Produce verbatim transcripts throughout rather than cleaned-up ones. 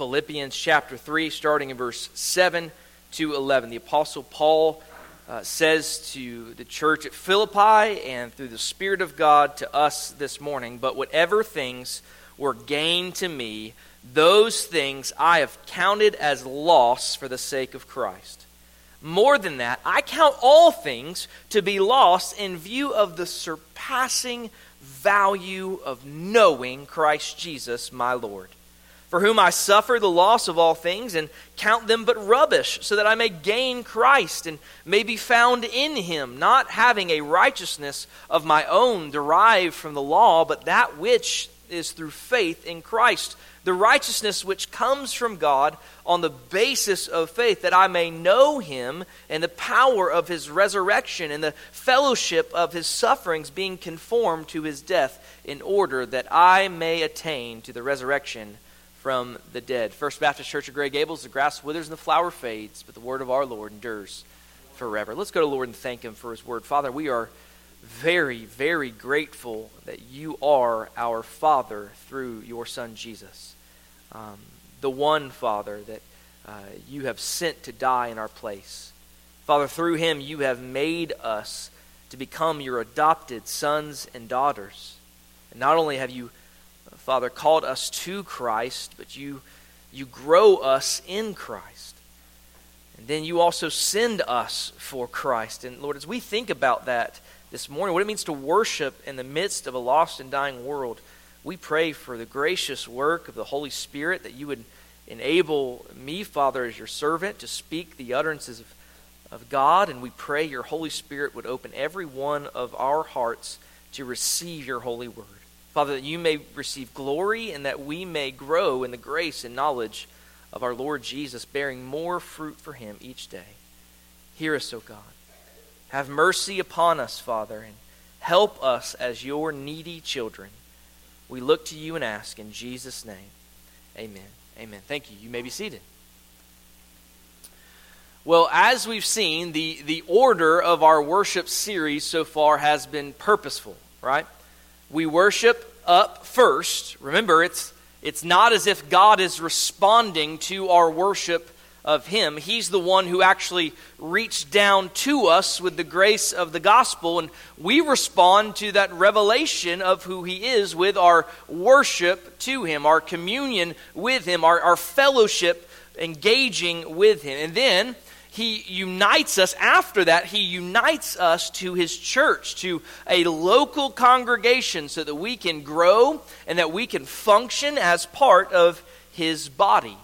Philippians chapter three, starting in verse seven to eleven. The Apostle Paul uh, says to the church at Philippi and through the Spirit of God to us this morning, "But whatever things were gain to me, those things I have counted as loss for the sake of Christ. More than that, I count all things to be lost in view of the surpassing value of knowing Christ Jesus, my Lord, for whom I suffer the loss of all things and count them but rubbish, so that I may gain Christ and may be found in him, not having a righteousness of my own derived from the law, but that which is through faith in Christ, the righteousness which comes from God on the basis of faith, that I may know him and the power of his resurrection and the fellowship of his sufferings, being conformed to his death, in order that I may attain to the resurrection from the dead." First Baptist Church of Grey Gables, the grass withers and the flower fades, but the word of our Lord endures forever. Let's go to the Lord and thank him for his word. Father, we are very, very grateful that you are our Father through your Son Jesus, um, the one Father that uh, you have sent to die in our place. Father, through him you have made us to become your adopted sons and daughters. And not only have you, Father, called us to Christ, but you, you grow us in Christ. And then you also send us for Christ. And Lord, as we think about that this morning, what it means to worship in the midst of a lost and dying world, we pray for the gracious work of the Holy Spirit, that you would enable me, Father, as your servant, to speak the utterances of, of God. And we pray your Holy Spirit would open every one of our hearts to receive your holy word. Father, that you may receive glory and that we may grow in the grace and knowledge of our Lord Jesus, bearing more fruit for him each day. Hear us, O God. Have mercy upon us, Father, and help us as your needy children. We look to you and ask in Jesus' name. Amen. Amen. Thank you. You may be seated. Well, as we've seen, the, the order of our worship series so far has been purposeful, right? We worship up first. Remember, it's, it's not as if God is responding to our worship of him. He's the one who actually reached down to us with the grace of the gospel, and we respond to that revelation of who he is with our worship to him, our communion with him, our, our fellowship engaging with him. And then he unites us after that. He unites us to his church, to a local congregation, so that we can grow and that we can function as part of his body.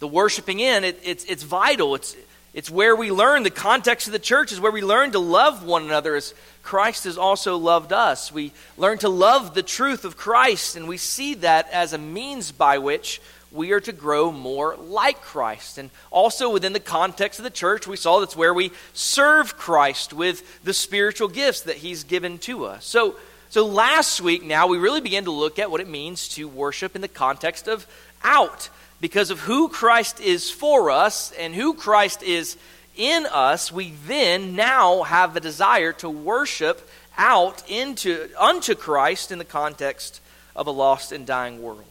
The worshiping in, it, it's it's vital. It's it's where we learn. The context of the church is where we learn to love one another as Christ has also loved us. We learn to love the truth of Christ, and we see that as a means by which we are to grow more like Christ. And also within the context of the church, we saw that's where we serve Christ with the spiritual gifts that he's given to us. So, so last week now, we really began to look at what it means to worship in the context of out. Because of who Christ is for us and who Christ is in us, we then now have the desire to worship out into unto Christ in the context of a lost and dying world.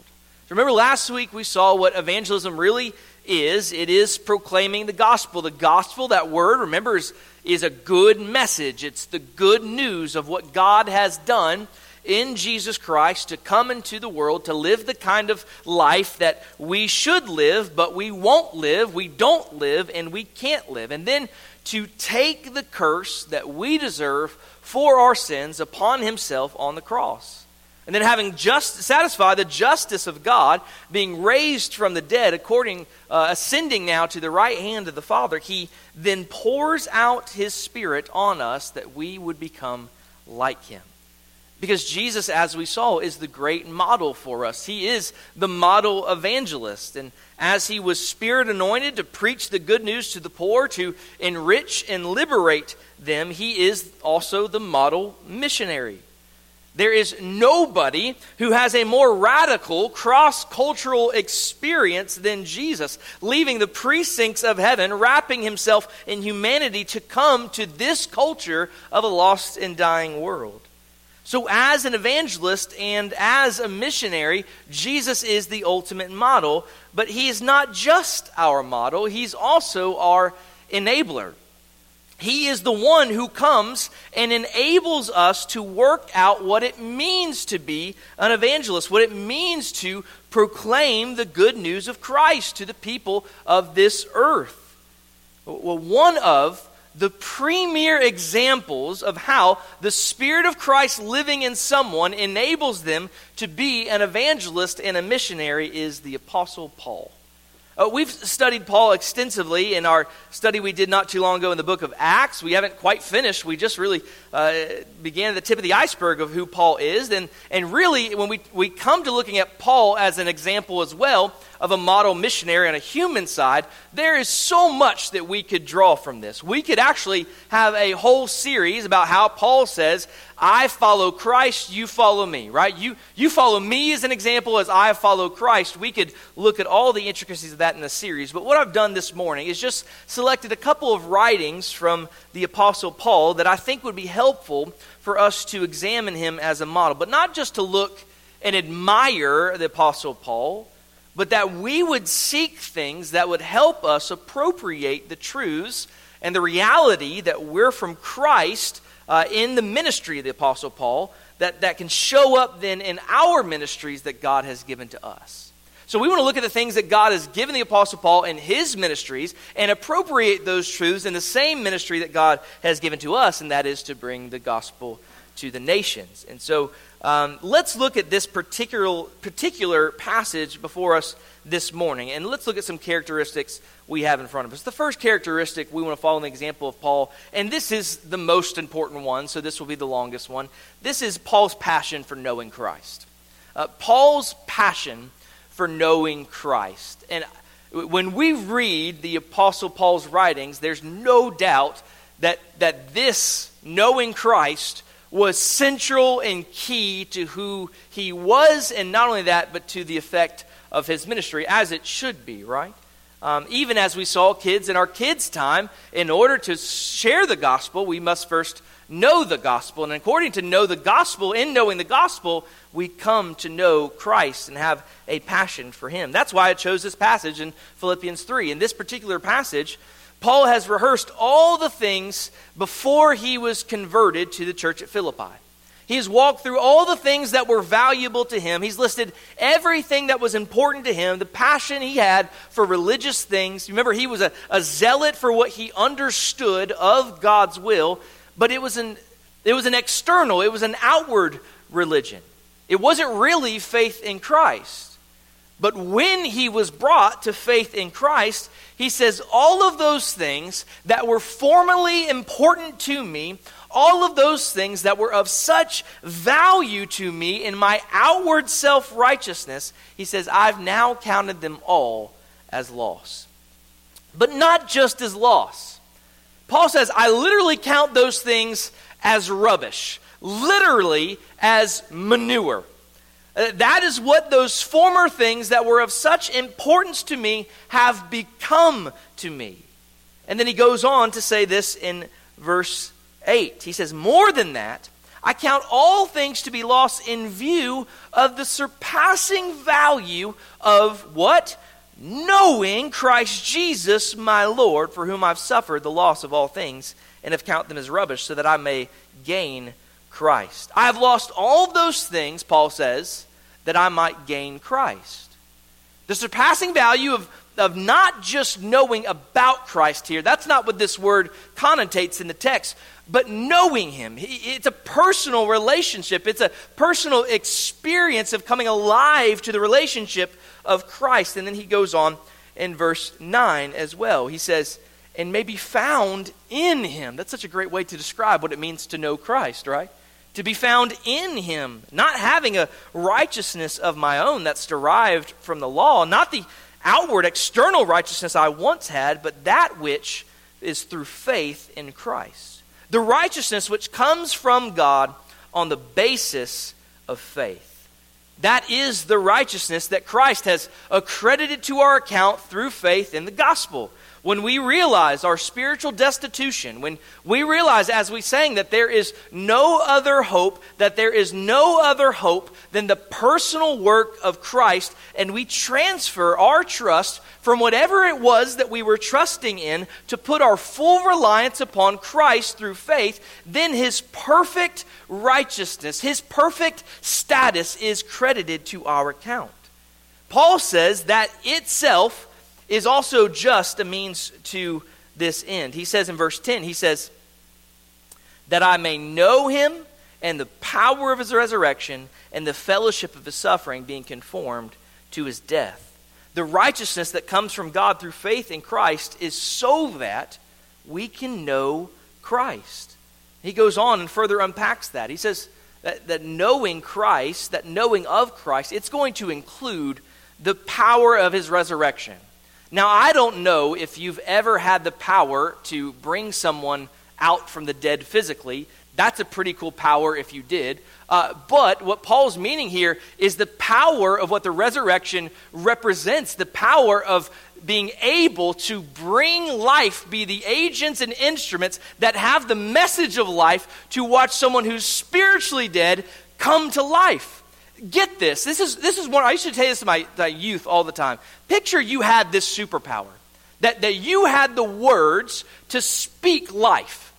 So remember last week we saw what evangelism really is. It is proclaiming the gospel. The gospel, that word, remember, is, is a good message. It's the good news of what God has done in Jesus Christ to come into the world, to live the kind of life that we should live, but we won't live, we don't live, and we can't live. And then to take the curse that we deserve for our sins upon himself on the cross. And then having just satisfied the justice of God, being raised from the dead, according, uh, ascending now to the right hand of the Father, he then pours out his Spirit on us that we would become like him. Because Jesus, as we saw, is the great model for us. He is the model evangelist. And as he was Spirit anointed to preach the good news to the poor, to enrich and liberate them, he is also the model missionary. There is nobody who has a more radical cross-cultural experience than Jesus, leaving the precincts of heaven, wrapping himself in humanity to come to this culture of a lost and dying world. So as an evangelist and as a missionary, Jesus is the ultimate model, but he is not just our model, he's also our enabler. He is the one who comes and enables us to work out what it means to be an evangelist, what it means to proclaim the good news of Christ to the people of this earth. Well, one of the premier examples of how the Spirit of Christ living in someone enables them to be an evangelist and a missionary is the Apostle Paul. Uh, we've studied Paul extensively in our study we did not too long ago in the book of Acts. We haven't quite finished. We just really uh, began at the tip of the iceberg of who Paul is. And, and really, when we, we come to looking at Paul as an example as well of a model missionary on a human side, there is so much that we could draw from this. We could actually have a whole series about how Paul says, I follow Christ, you follow me, right? You, you follow me as an example as I follow Christ. We could look at all the intricacies of that in the series. But what I've done this morning is just selected a couple of writings from the Apostle Paul that I think would be helpful for us to examine him as a model. But not just to look and admire the Apostle Paul, but that we would seek things that would help us appropriate the truths and the reality that we're from Christ Uh, in the ministry of the Apostle Paul, that, that can show up then in our ministries that God has given to us. So we want to look at the things that God has given the Apostle Paul in his ministries and appropriate those truths in the same ministry that God has given to us, and that is to bring the gospel to the nations. And so um, let's look at this particular, particular passage before us this morning, and let's look at some characteristics we have in front of us. The first characteristic, we want to follow an example of Paul, and this is the most important one, so this will be the longest one. This is Paul's passion for knowing Christ. Uh, Paul's passion for knowing Christ. And when we read the Apostle Paul's writings, there's no doubt that, that this knowing Christ was central and key to who he was, and not only that, but to the effect of his ministry, as it should be, right? Um, even as we saw kids in our kids' time, in order to share the gospel, we must first know the gospel. And according to know the gospel, in knowing the gospel, we come to know Christ and have a passion for him. That's why I chose this passage in Philippians three. In this particular passage, Paul has rehearsed all the things before he was converted to the church at Philippi. He's walked through all the things that were valuable to him. He's listed everything that was important to him, the passion he had for religious things. Remember, he was a, a zealot for what he understood of God's will, but it was an, it was an external, it was an outward religion. It wasn't really faith in Christ. But when he was brought to faith in Christ, he says, all of those things that were formerly important to me, all of those things that were of such value to me in my outward self-righteousness, he says, I've now counted them all as loss. But not just as loss. Paul says, I literally count those things as rubbish, literally as manure. That is what those former things that were of such importance to me have become to me. And then he goes on to say this in verse eight. He says, more than that, I count all things to be lost in view of the surpassing value of what? Knowing Christ Jesus, my Lord, for whom I've suffered the loss of all things and have counted them as rubbish so that I may gain Christ. I have lost all those things, Paul says, that I might gain Christ. The surpassing value of of not just knowing about Christ here. That's not what this word connotates in the text, but knowing him. It's a personal relationship. It's a personal experience of coming alive to the relationship of Christ. And then he goes on in verse nine as well. He says, and may be found in him. That's such a great way to describe what it means to know Christ, right? To be found in him, not having a righteousness of my own that's derived from the law, not the outward, external righteousness I once had, but that which is through faith in Christ. The righteousness which comes from God on the basis of faith. That is the righteousness that Christ has accredited to our account through faith in the gospel. When we realize our spiritual destitution, when we realize, as we sang, that there is no other hope, that there is no other hope than the personal work of Christ, and we transfer our trust from whatever it was that we were trusting in to put our full reliance upon Christ through faith, then his perfect righteousness, his perfect status is credited to our account. Paul says that itself is also just a means to this end. He says in verse ten, he says, that I may know him and the power of his resurrection and the fellowship of his suffering, being conformed to his death. The righteousness that comes from God through faith in Christ is so that we can know Christ. He goes on and further unpacks that. He says that, that knowing Christ, that knowing of Christ, it's going to include the power of his resurrection. Now, I don't know if you've ever had the power to bring someone out from the dead physically. That's a pretty cool power if you did. Uh, but what Paul's meaning here is the power of what the resurrection represents, the power of being able to bring life, be the agents and instruments that have the message of life to watch someone who's spiritually dead come to life. Get this. This is this is one. I used to tell this to my, my youth all the time. Picture you had this superpower, that, that you had the words to speak life.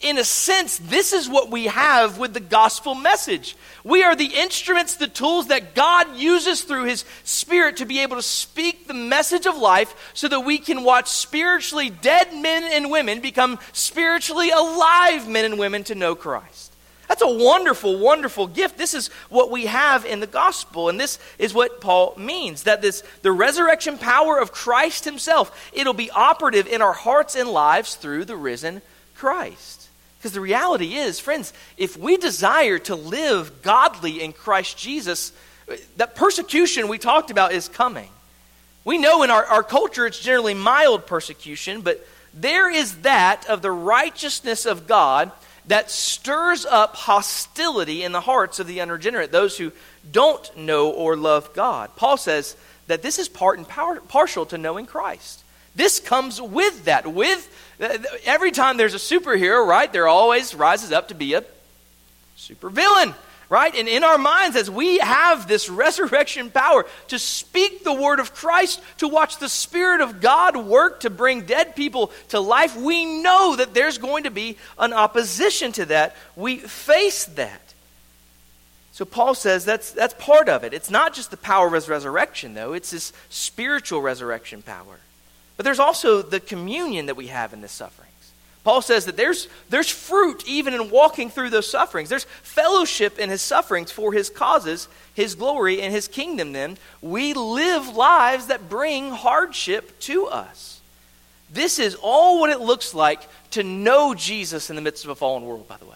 In a sense, this is what we have with the gospel message. We are the instruments, the tools that God uses through his Spirit to be able to speak the message of life so that we can watch spiritually dead men and women become spiritually alive men and women to know Christ. That's a wonderful, wonderful gift. This is what we have in the gospel, and this is what Paul means, that this the resurrection power of Christ himself, it'll be operative in our hearts and lives through the risen Christ. Because the reality is, friends, if we desire to live godly in Christ Jesus, that persecution we talked about is coming. We know in our, our culture it's generally mild persecution, but there is that of the righteousness of God that stirs up hostility in the hearts of the unregenerate, those who don't know or love God. Paul says that this is part and par- partial to knowing Christ. This comes with that. With uh, every time there's a superhero, right, there always rises up to be a supervillain, right? And in our minds, as we have this resurrection power to speak the word of Christ, to watch the Spirit of God work to bring dead people to life, we know that there's going to be an opposition to that. We face that. So Paul says that's that's part of it. It's not just the power of his resurrection, though. It's his spiritual resurrection power. But there's also the communion that we have in this suffering. Paul says that there's there's fruit even in walking through those sufferings. There's fellowship in his sufferings for his causes, his glory, and his kingdom. Then we live lives that bring hardship to us. This is all what it looks like to know Jesus in the midst of a fallen world, by the way.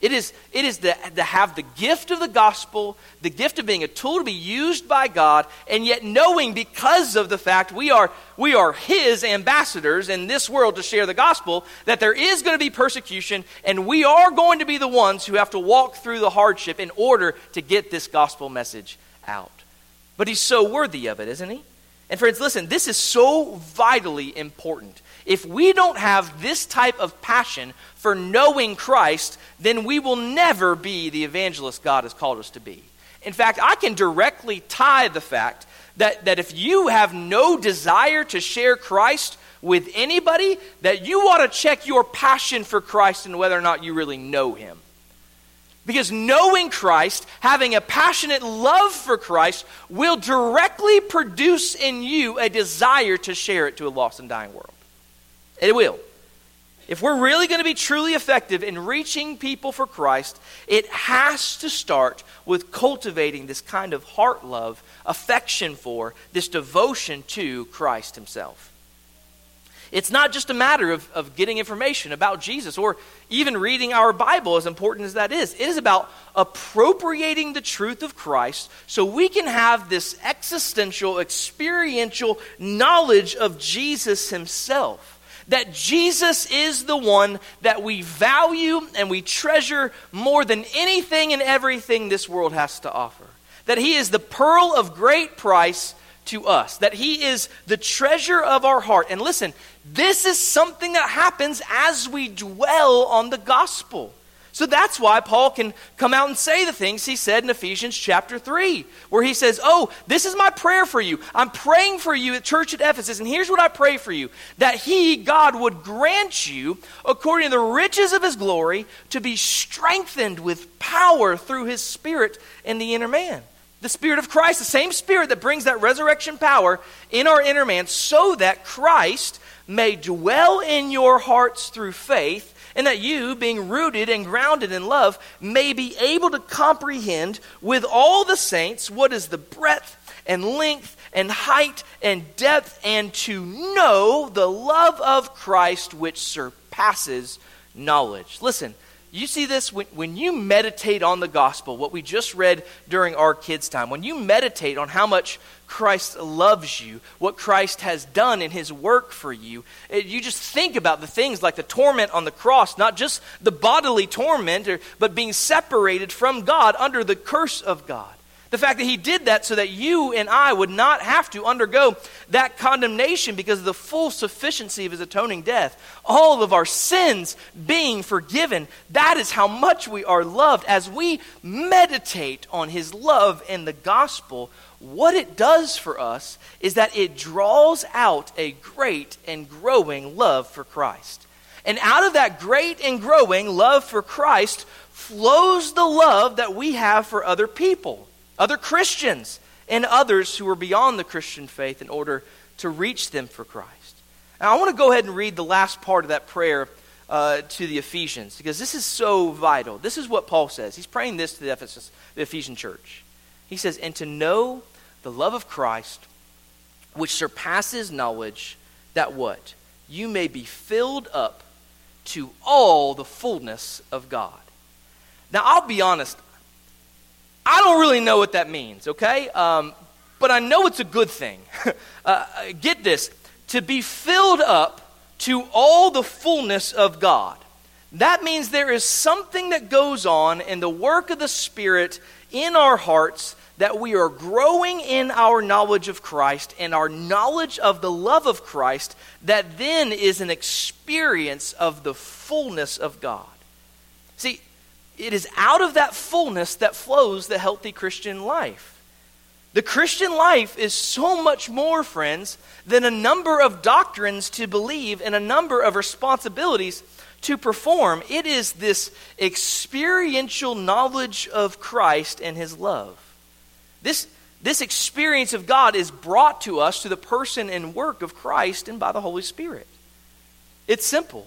It is it is the, to have the gift of the gospel, the gift of being a tool to be used by God, and yet knowing because of the fact we are we are his ambassadors in this world to share the gospel, that there is going to be persecution, and we are going to be the ones who have to walk through the hardship in order to get this gospel message out. But he's so worthy of it, isn't he? And friends, listen, this is so vitally important. If we don't have this type of passion for knowing Christ, then we will never be the evangelist God has called us to be. In fact, I can directly tie the fact that, that if you have no desire to share Christ with anybody, that you ought to check your passion for Christ and whether or not you really know him. Because knowing Christ, having a passionate love for Christ, will directly produce in you a desire to share it to a lost and dying world. It will. If we're really going to be truly effective in reaching people for Christ, it has to start with cultivating this kind of heart love, affection for, this devotion to Christ himself. It's not just a matter of, of getting information about Jesus or even reading our Bible, as important as that is. It is about appropriating the truth of Christ so we can have this existential, experiential knowledge of Jesus himself. That Jesus is the one that we value and we treasure more than anything and everything this world has to offer. That he is the pearl of great price to us, that he is the treasure of our heart. And listen, this is something that happens as we dwell on the gospel. So that's why Paul can come out and say the things he said in Ephesians chapter three, where he says, oh, this is my prayer for you. I'm praying for you at church at Ephesus, and here's what I pray for you, that he, God, would grant you, according to the riches of his glory, to be strengthened with power through his Spirit in the inner man. The Spirit of Christ, the same Spirit that brings that resurrection power in our inner man, so that Christ may dwell in your hearts through faith, and that you, being rooted and grounded in love, may be able to comprehend with all the saints what is the breadth and length and height and depth, and to know the love of Christ which surpasses knowledge. Listen, you see this when, when you meditate on the gospel, what we just read during our kids' time, when you meditate on how much Christ loves you, what Christ has done in his work for you, it, you just think about the things like the torment on the cross, not just the bodily torment, or, but being separated from God under the curse of God. The fact that he did that so that you and I would not have to undergo that condemnation because of the full sufficiency of his atoning death. All of our sins being forgiven. That is how much we are loved. As we meditate on his love in the gospel, what it does for us is that it draws out a great and growing love for Christ. And out of that great and growing love for Christ flows the love that we have for other people, other Christians, and others who are beyond the Christian faith, in order to reach them for Christ. Now, I want to go ahead and read the last part of that prayer uh, to the Ephesians, because this is so vital. This is what Paul says. He's praying this to the, Ephesus, the Ephesian church. He says, and to know the love of Christ, which surpasses knowledge, that what? You may be filled up to all the fullness of God. Now, I'll be honest, I don't really know what that means, okay? Um, but I know it's a good thing. uh, get this. To be filled up to all the fullness of God. That means there is something that goes on in the work of the Spirit in our hearts, that we are growing in our knowledge of Christ and our knowledge of the love of Christ, that then is an experience of the fullness of God. See, it is out of that fullness that flows the healthy Christian life. The Christian life is so much more, friends, than a number of doctrines to believe and a number of responsibilities to perform. It is this experiential knowledge of Christ and his love. This, this experience of God is brought to us through the person and work of Christ and by the Holy Spirit. It's simple.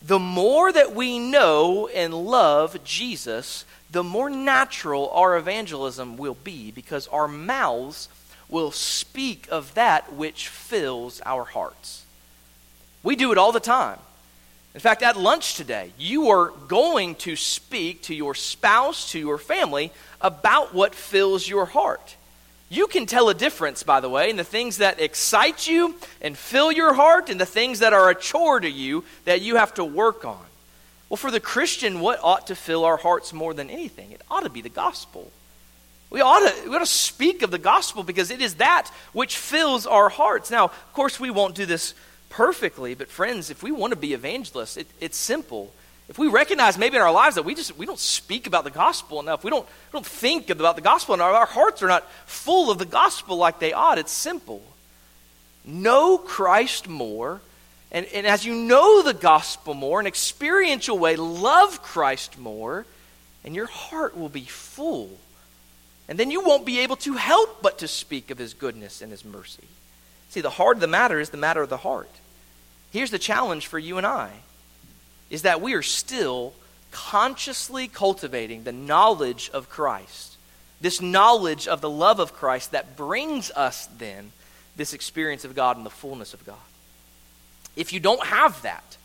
The more that we know and love Jesus, the more natural our evangelism will be, because our mouths will speak of that which fills our hearts. We do it all the time. In fact, at lunch today, you are going to speak to your spouse, to your family, about what fills your heart. You can tell a difference, by the way, in the things that excite you and fill your heart, and the things that are a chore to you that you have to work on. Well, for the Christian, what ought to fill our hearts more than anything? It ought to be the gospel. We ought to, we ought to speak of the gospel, because it is that which fills our hearts. Now, of course, we won't do this perfectly, but friends, if we want to be evangelists, it, it's simple. If we recognize maybe in our lives that we just we don't speak about the gospel enough, we don't we don't think about the gospel, and our, our hearts are not full of the gospel like they ought, it's simple. Know Christ more, and, and as you know the gospel more, in an experiential way, love Christ more, and your heart will be full. And then you won't be able to help but to speak of his goodness and his mercy. See, the heart of the matter is the matter of the heart. Here's the challenge for you and I, is that we are still consciously cultivating the knowledge of Christ, this knowledge of the love of Christ that brings us then this experience of God and the fullness of God. If you don't have that,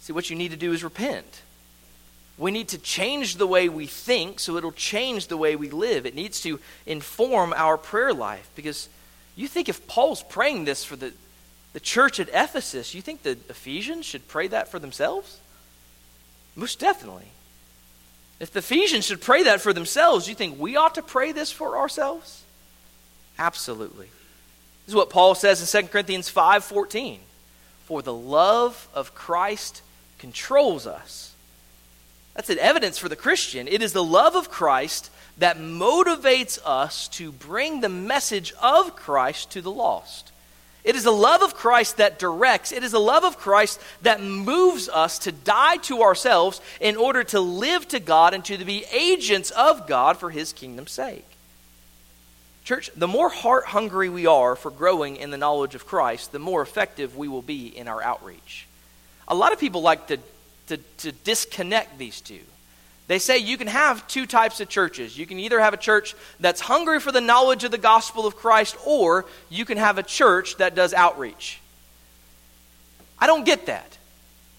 see, what you need to do is repent. We need to change the way we think so it'll change the way we live. It needs to inform our prayer life, because you think if Paul's praying this for the, the church at Ephesus, you think the Ephesians should pray that for themselves? Most definitely. If the Ephesians should pray that for themselves, you think we ought to pray this for ourselves? Absolutely. This is what Paul says in Second Corinthians five fourteen. For the love of Christ controls us. That's an evidence for the Christian. It is the love of Christ that motivates us to bring the message of Christ to the lost. It is the love of Christ that directs. It is the love of Christ that moves us to die to ourselves in order to live to God and to be agents of God for his kingdom's sake. Church, the more heart-hungry we are for growing in the knowledge of Christ, the more effective we will be in our outreach. A lot of people like to, to, to disconnect these two. They say you can have two types of churches. You can either have a church that's hungry for the knowledge of the gospel of Christ, or you can have a church that does outreach. I don't get that.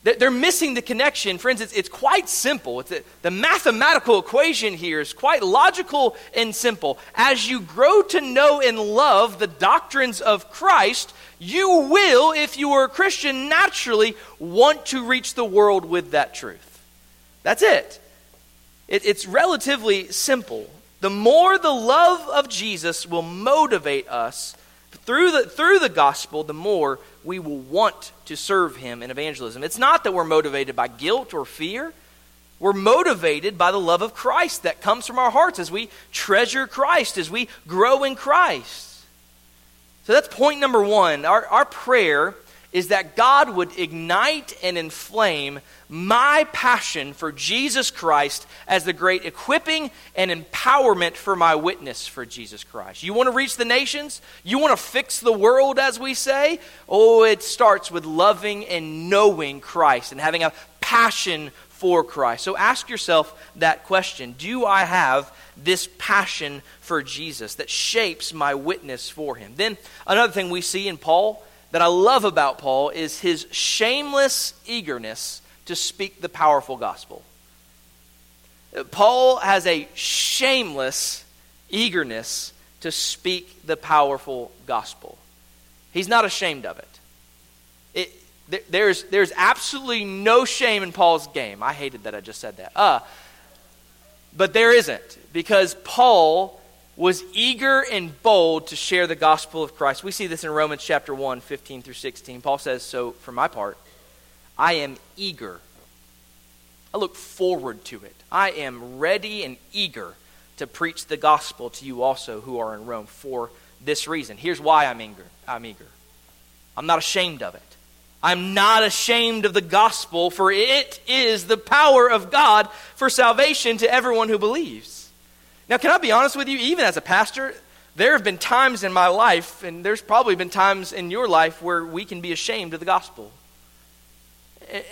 They're missing the connection. Friends, it's, it's quite simple. It's a, the mathematical equation here is quite logical and simple. As you grow to know and love the doctrines of Christ, you will, if you are a Christian, naturally want to reach the world with that truth. That's it. It, it's relatively simple. The more the love of Jesus will motivate us through the, through the gospel, the more we will want to serve him in evangelism. It's not that we're motivated by guilt or fear. We're motivated by the love of Christ that comes from our hearts as we treasure Christ, as we grow in Christ. So that's point number one. Our, our prayer is that God would ignite and inflame my passion for Jesus Christ as the great equipping and empowerment for my witness for Jesus Christ. You want to reach the nations? You want to fix the world, as we say? Oh, it starts with loving and knowing Christ and having a passion for Christ. So ask yourself that question. Do I have this passion for Jesus that shapes my witness for him? Then another thing we see in Paul that I love about Paul is his shameless eagerness to speak the powerful gospel. Paul has a shameless eagerness to speak the powerful gospel. He's not ashamed of it. it there, there's, there's absolutely no shame in Paul's game. I hated that I just said that. Uh, but there isn't, because Paul was eager and bold to share the gospel of Christ. We see this in Romans chapter one, fifteen through sixteen. Paul says, so for my part, I am eager. I look forward to it. I am ready and eager to preach the gospel to you also who are in Rome for this reason. Here's why I'm eager. I'm eager. I'm not ashamed of it. I'm not ashamed of the gospel, for it is the power of God for salvation to everyone who believes. Now, can I be honest with you? Even as a pastor, there have been times in my life, and there's probably been times in your life, where we can be ashamed of the gospel.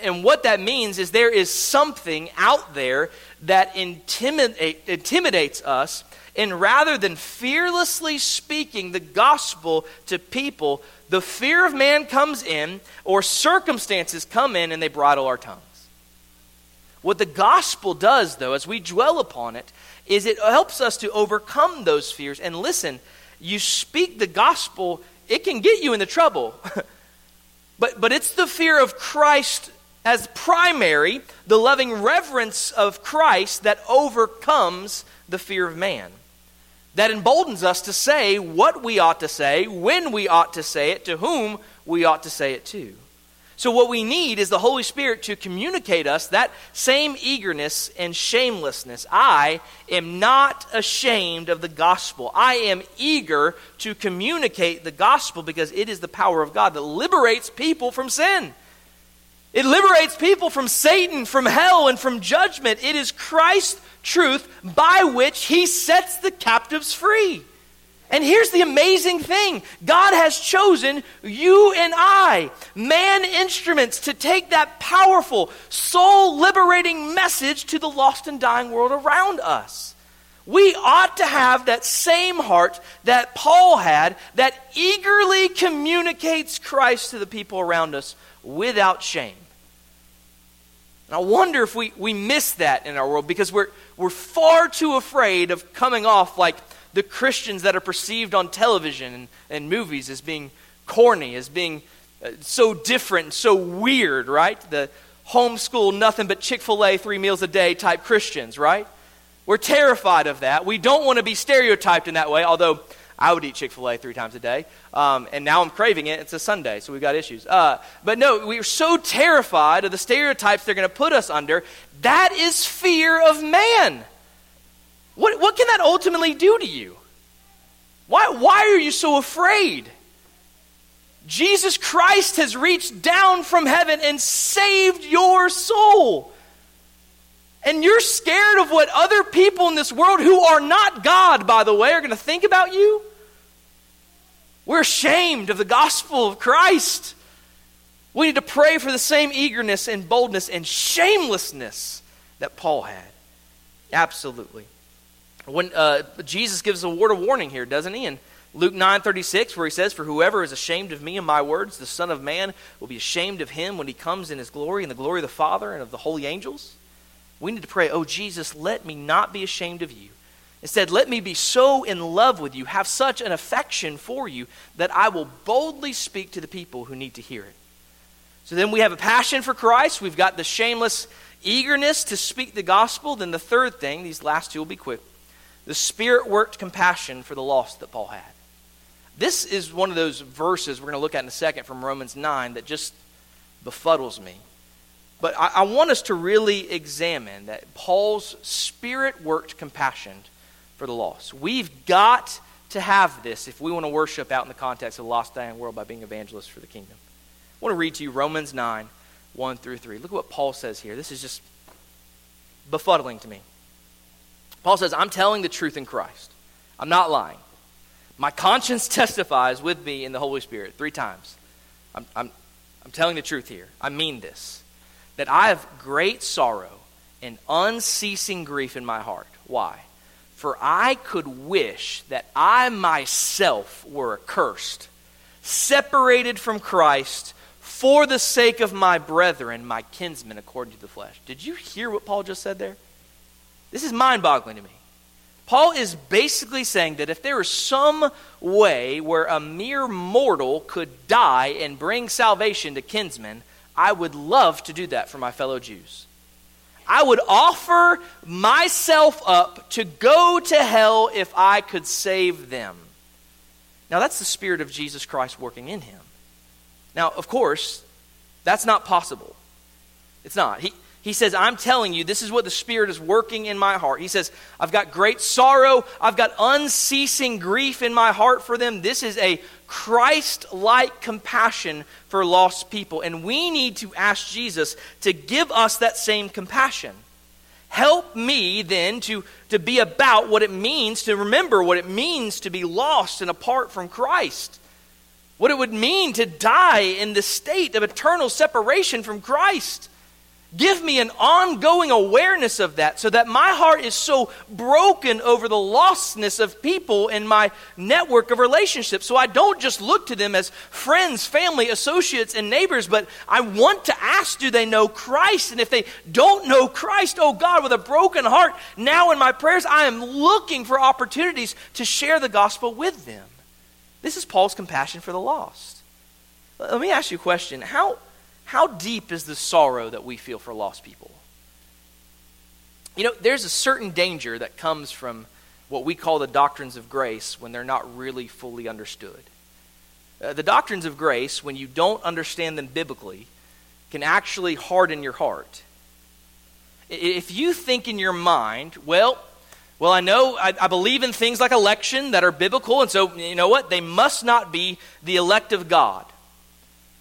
And what that means is there is something out there that intimidate, intimidates us, and rather than fearlessly speaking the gospel to people, the fear of man comes in, or circumstances come in, and they bridle our tongues. What the gospel does, though, as we dwell upon it, is it helps us to overcome those fears. And listen, you speak the gospel, it can get you into trouble. but but it's the fear of Christ as primary, the loving reverence of Christ that overcomes the fear of man. That emboldens us to say what we ought to say, when we ought to say it, to whom we ought to say it to. So what we need is the Holy Spirit to communicate us that same eagerness and shamelessness. I am not ashamed of the gospel. I am eager to communicate the gospel because it is the power of God that liberates people from sin. It liberates people from Satan, from hell, and from judgment. It is Christ's truth by which he sets the captives free. And here's the amazing thing. God has chosen you and I, man instruments, to take that powerful, soul-liberating message to the lost and dying world around us. We ought to have that same heart that Paul had that eagerly communicates Christ to the people around us without shame. And I wonder if we, we miss that in our world because we're, we're far too afraid of coming off like the Christians that are perceived on television and, and movies as being corny, as being so different, so weird, right? The homeschool, nothing but Chick-fil-A, three meals a day type Christians, right? We're terrified of that. We don't want to be stereotyped in that way, although I would eat Chick-fil-A three times a day, um, and now I'm craving it. It's a Sunday, so we've got issues. Uh, but no, we are so terrified of the stereotypes they're going to put us under. That is fear of man. What what can that ultimately do to you? Why why are you so afraid? Jesus Christ has reached down from heaven and saved your soul. And you're scared of what other people in this world, who are not God, by the way, are going to think about you? We're ashamed of the gospel of Christ. We need to pray for the same eagerness and boldness and shamelessness that Paul had. Absolutely. When uh, Jesus gives a word of warning here, doesn't he? In Luke nine thirty-six, where he says, "For whoever is ashamed of me and my words, the Son of Man will be ashamed of him when he comes in his glory and the glory of the Father and of the holy angels." We need to pray, "Oh Jesus, let me not be ashamed of you. Instead, let me be so in love with you, have such an affection for you, that I will boldly speak to the people who need to hear it." So then we have a passion for Christ. We've got the shameless eagerness to speak the gospel. Then the third thing, these last two will be quick. The Spirit-worked compassion for the lost that Paul had. This is one of those verses we're going to look at in a second from Romans nine that just befuddles me. But I, I want us to really examine that Paul's Spirit-worked compassion for the lost. We've got to have this if we want to worship out in the context of the lost dying world by being evangelists for the kingdom. I want to read to you Romans nine, one through three. Look at what Paul says here. This is just befuddling to me. Paul says, "I'm telling the truth in Christ. I'm not lying. My conscience testifies with me in the Holy Spirit," three times. I'm, I'm, I'm telling the truth here. I mean this. "That I have great sorrow and unceasing grief in my heart. Why? For I could wish that I myself were accursed, separated from Christ for the sake of my brethren, my kinsmen, according to the flesh." Did you hear what Paul just said there? This is mind-boggling to me. Paul is basically saying that if there was some way where a mere mortal could die and bring salvation to kinsmen, I would love to do that for my fellow Jews. I would offer myself up to go to hell if I could save them. Now, that's the Spirit of Jesus Christ working in him. Now, of course, that's not possible. It's not. He... He says, "I'm telling you, this is what the Spirit is working in my heart." He says, "I've got great sorrow. I've got unceasing grief in my heart for them." This is a Christ-like compassion for lost people. And we need to ask Jesus to give us that same compassion. Help me then to, to be about what it means, to remember what it means to be lost and apart from Christ. What it would mean to die in the state of eternal separation from Christ. Give me an ongoing awareness of that so that my heart is so broken over the lostness of people in my network of relationships. So I don't just look to them as friends, family, associates, and neighbors, but I want to ask, do they know Christ? And if they don't know Christ, oh God, with a broken heart, now in my prayers, I am looking for opportunities to share the gospel with them. This is Paul's compassion for the lost. Let me ask you a question. How... How deep is the sorrow that we feel for lost people? You know, there's a certain danger that comes from what we call the doctrines of grace when they're not really fully understood. Uh, the doctrines of grace, when you don't understand them biblically, can actually harden your heart. If you think in your mind, well, well, I know, I, I believe in things like election that are biblical, and so, you know what, they must not be the elect of God.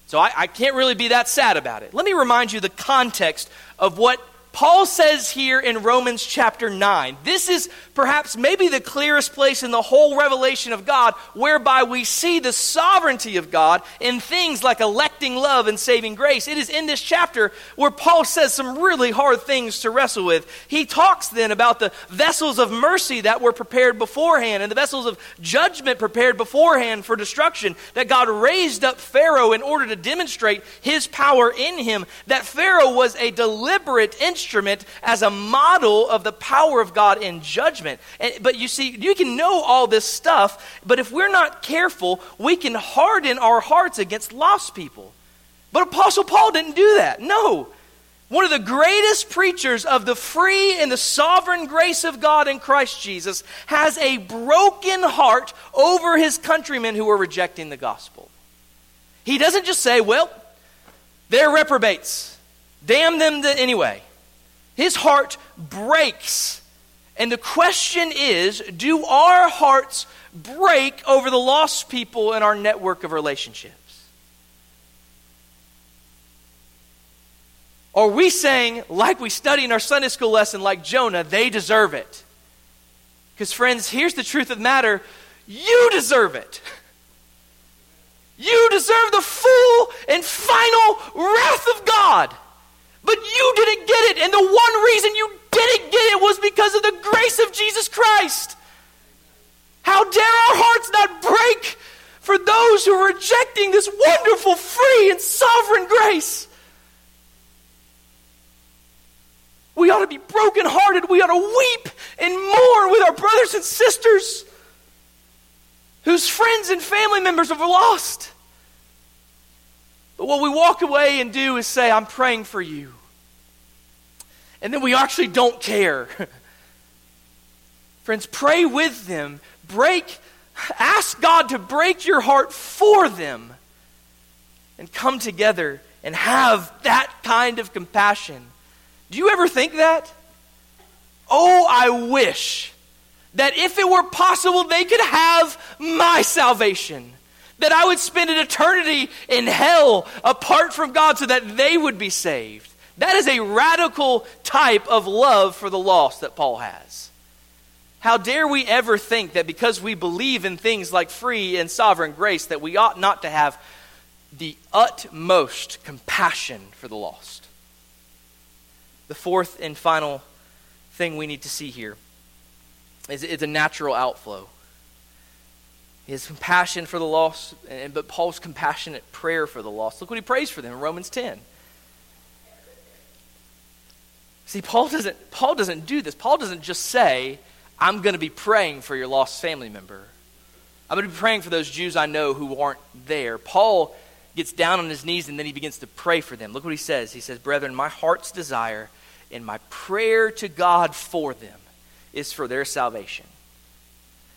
So I, I can't really be that sad about it. Let me remind you the context of what Paul says here in Romans chapter nine. This is perhaps maybe the clearest place in the whole revelation of God whereby we see the sovereignty of God in things like electing love and saving grace. It is in this chapter where Paul says some really hard things to wrestle with. He talks then about the vessels of mercy that were prepared beforehand and the vessels of judgment prepared beforehand for destruction, that God raised up Pharaoh in order to demonstrate his power in him, that Pharaoh was a deliberate instrument as a model of the power of God in judgment. And, but you see, you can know all this stuff, but if we're not careful, we can harden our hearts against lost people. But Apostle Paul didn't do that. No. One of the greatest preachers of the free and the sovereign grace of God in Christ Jesus has a broken heart over his countrymen who are rejecting the gospel. He doesn't just say, well, they're reprobates. Damn them to anyway. His heart breaks. And the question is, do our hearts break over the lost people in our network of relationships? Are we saying, like we study in our Sunday school lesson, like Jonah, they deserve it? Because friends, here's the truth of the matter. You deserve it. You deserve the full and final wrath of God. But you didn't get it. And the one reason you didn't get it was because of the grace of Jesus Christ. How dare our hearts not break for those who are rejecting this wonderful, free, and sovereign grace. We ought to be brokenhearted. We ought to weep and mourn with our brothers and sisters whose friends and family members are lost. But what we walk away and do is say, I'm praying for you. And then we actually don't care. Friends, pray with them. Break, ask God to break your heart for them. And come together and have that kind of compassion. Do you ever think that? Oh, I wish that if it were possible, they could have my salvation. That I would spend an eternity in hell apart from God so that they would be saved. That is a radical type of love for the lost that Paul has. How dare we ever think that because we believe in things like free and sovereign grace that we ought not to have the utmost compassion for the lost. The fourth and final thing we need to see here is it's a natural outflow. His compassion for the lost, and, but Paul's compassionate prayer for the lost. Look what he prays for them in Romans ten. See, Paul doesn't, Paul doesn't do this. Paul doesn't just say, I'm going to be praying for your lost family member. I'm going to be praying for those Jews I know who aren't there. Paul gets down on his knees, and then he begins to pray for them. Look what he says. He says, brethren, my heart's desire and my prayer to God for them is for their salvation.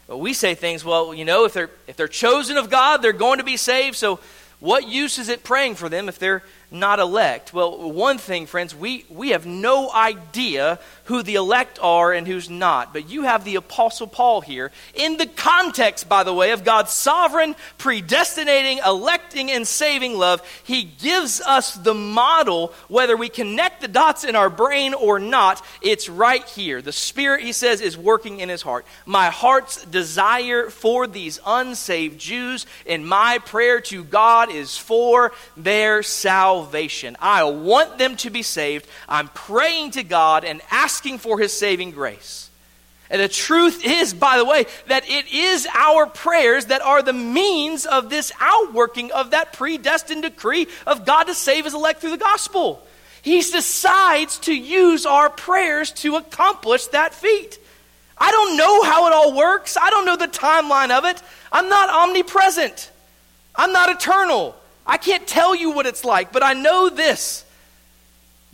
But we say things, well, you know, if they're if they're chosen of God, they're going to be saved, so what use is it praying for them if they're not elect? Well, one thing, friends, we, we have no idea who the elect are and who's not. But you have the Apostle Paul here in the context, by the way, of God's sovereign, predestinating, electing, and saving love. He gives us the model, whether we connect the dots in our brain or not, it's right here. The Spirit, he says, is working in his heart. My heart's desire for these unsaved Jews and my prayer to God is for their salvation. Salvation. I want them to be saved. I'm praying to God and asking for his saving grace. And the truth is, by the way, that it is our prayers that are the means of this outworking of that predestined decree of God to save his elect through the gospel. He decides to use our prayers to accomplish that feat. I don't know how it all works. I don't know the timeline of it. I'm not omnipresent. I'm not eternal. I can't tell you what it's like, but I know this,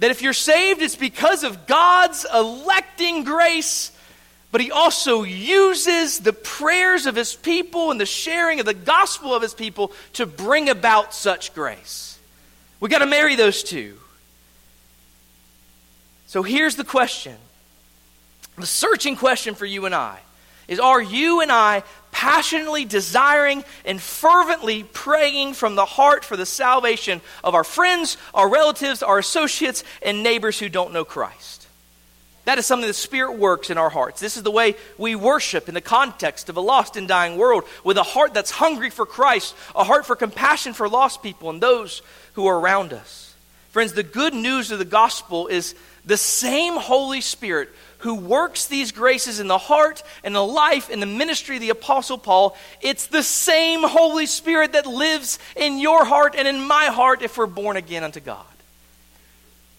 that if you're saved, it's because of God's electing grace, but he also uses the prayers of his people and the sharing of the gospel of his people to bring about such grace. We've got to marry those two. So here's the question, the searching question for you and I is, are you and I passionately desiring and fervently praying from the heart for the salvation of our friends, our relatives, our associates, and neighbors who don't know Christ? That is something the Spirit works in our hearts. This is the way we worship in the context of a lost and dying world, with a heart that's hungry for Christ, a heart for compassion for lost people and those who are around us. Friends, the good news of the gospel is the same Holy Spirit who works these graces in the heart and the life and the ministry of the Apostle Paul. It's the same Holy Spirit that lives in your heart and in my heart if we're born again unto God.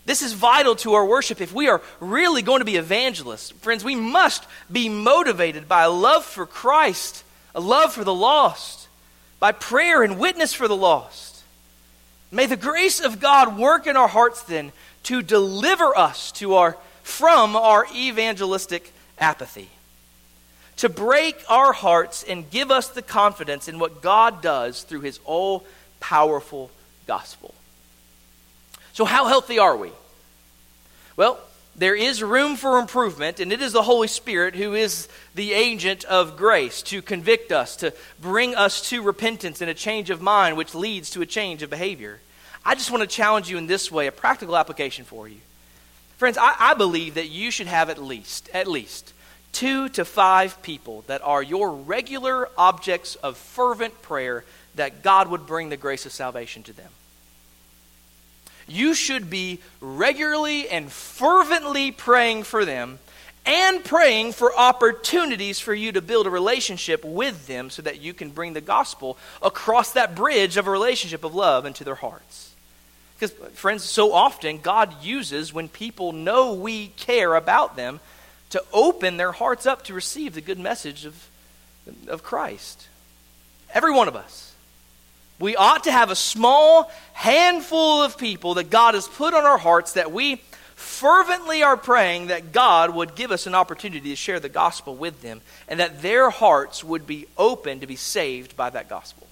This is vital to our worship. If we are really going to be evangelists, friends, we must be motivated by a love for Christ, a love for the lost, by prayer and witness for the lost. May the grace of God work in our hearts then to deliver us to our from our evangelistic apathy, to break our hearts and give us the confidence in what God does through his all-powerful gospel. So how healthy are we? Well, there is room for improvement, and it is the Holy Spirit who is the agent of grace to convict us, to bring us to repentance and a change of mind, which leads to a change of behavior. I just want to challenge you in this way, a practical application for you. Friends, I, I believe that you should have at least, at least, two to five people that are your regular objects of fervent prayer that God would bring the grace of salvation to them. You should be regularly and fervently praying for them and praying for opportunities for you to build a relationship with them so that you can bring the gospel across that bridge of a relationship of love into their hearts. Because, friends, so often God uses when people know we care about them to open their hearts up to receive the good message of, of Christ. Every one of us. We ought to have a small handful of people that God has put on our hearts that we fervently are praying that God would give us an opportunity to share the gospel with them and that their hearts would be open to be saved by that gospel.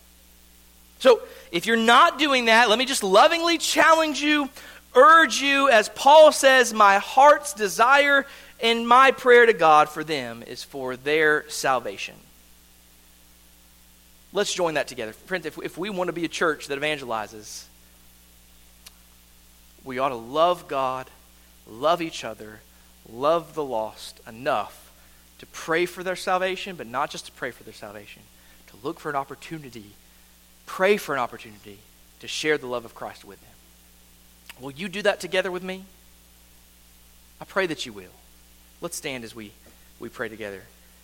So if you're not doing that, let me just lovingly challenge you, urge you, as Paul says, my heart's desire and my prayer to God for them is for their salvation. Let's join that together. Friends, if, if we want to be a church that evangelizes, we ought to love God, love each other, love the lost enough to pray for their salvation, but not just to pray for their salvation, to look for an opportunity, pray for an opportunity to share the love of Christ with them. Will you do that together with me? I pray that you will. Let's stand as we, we pray together.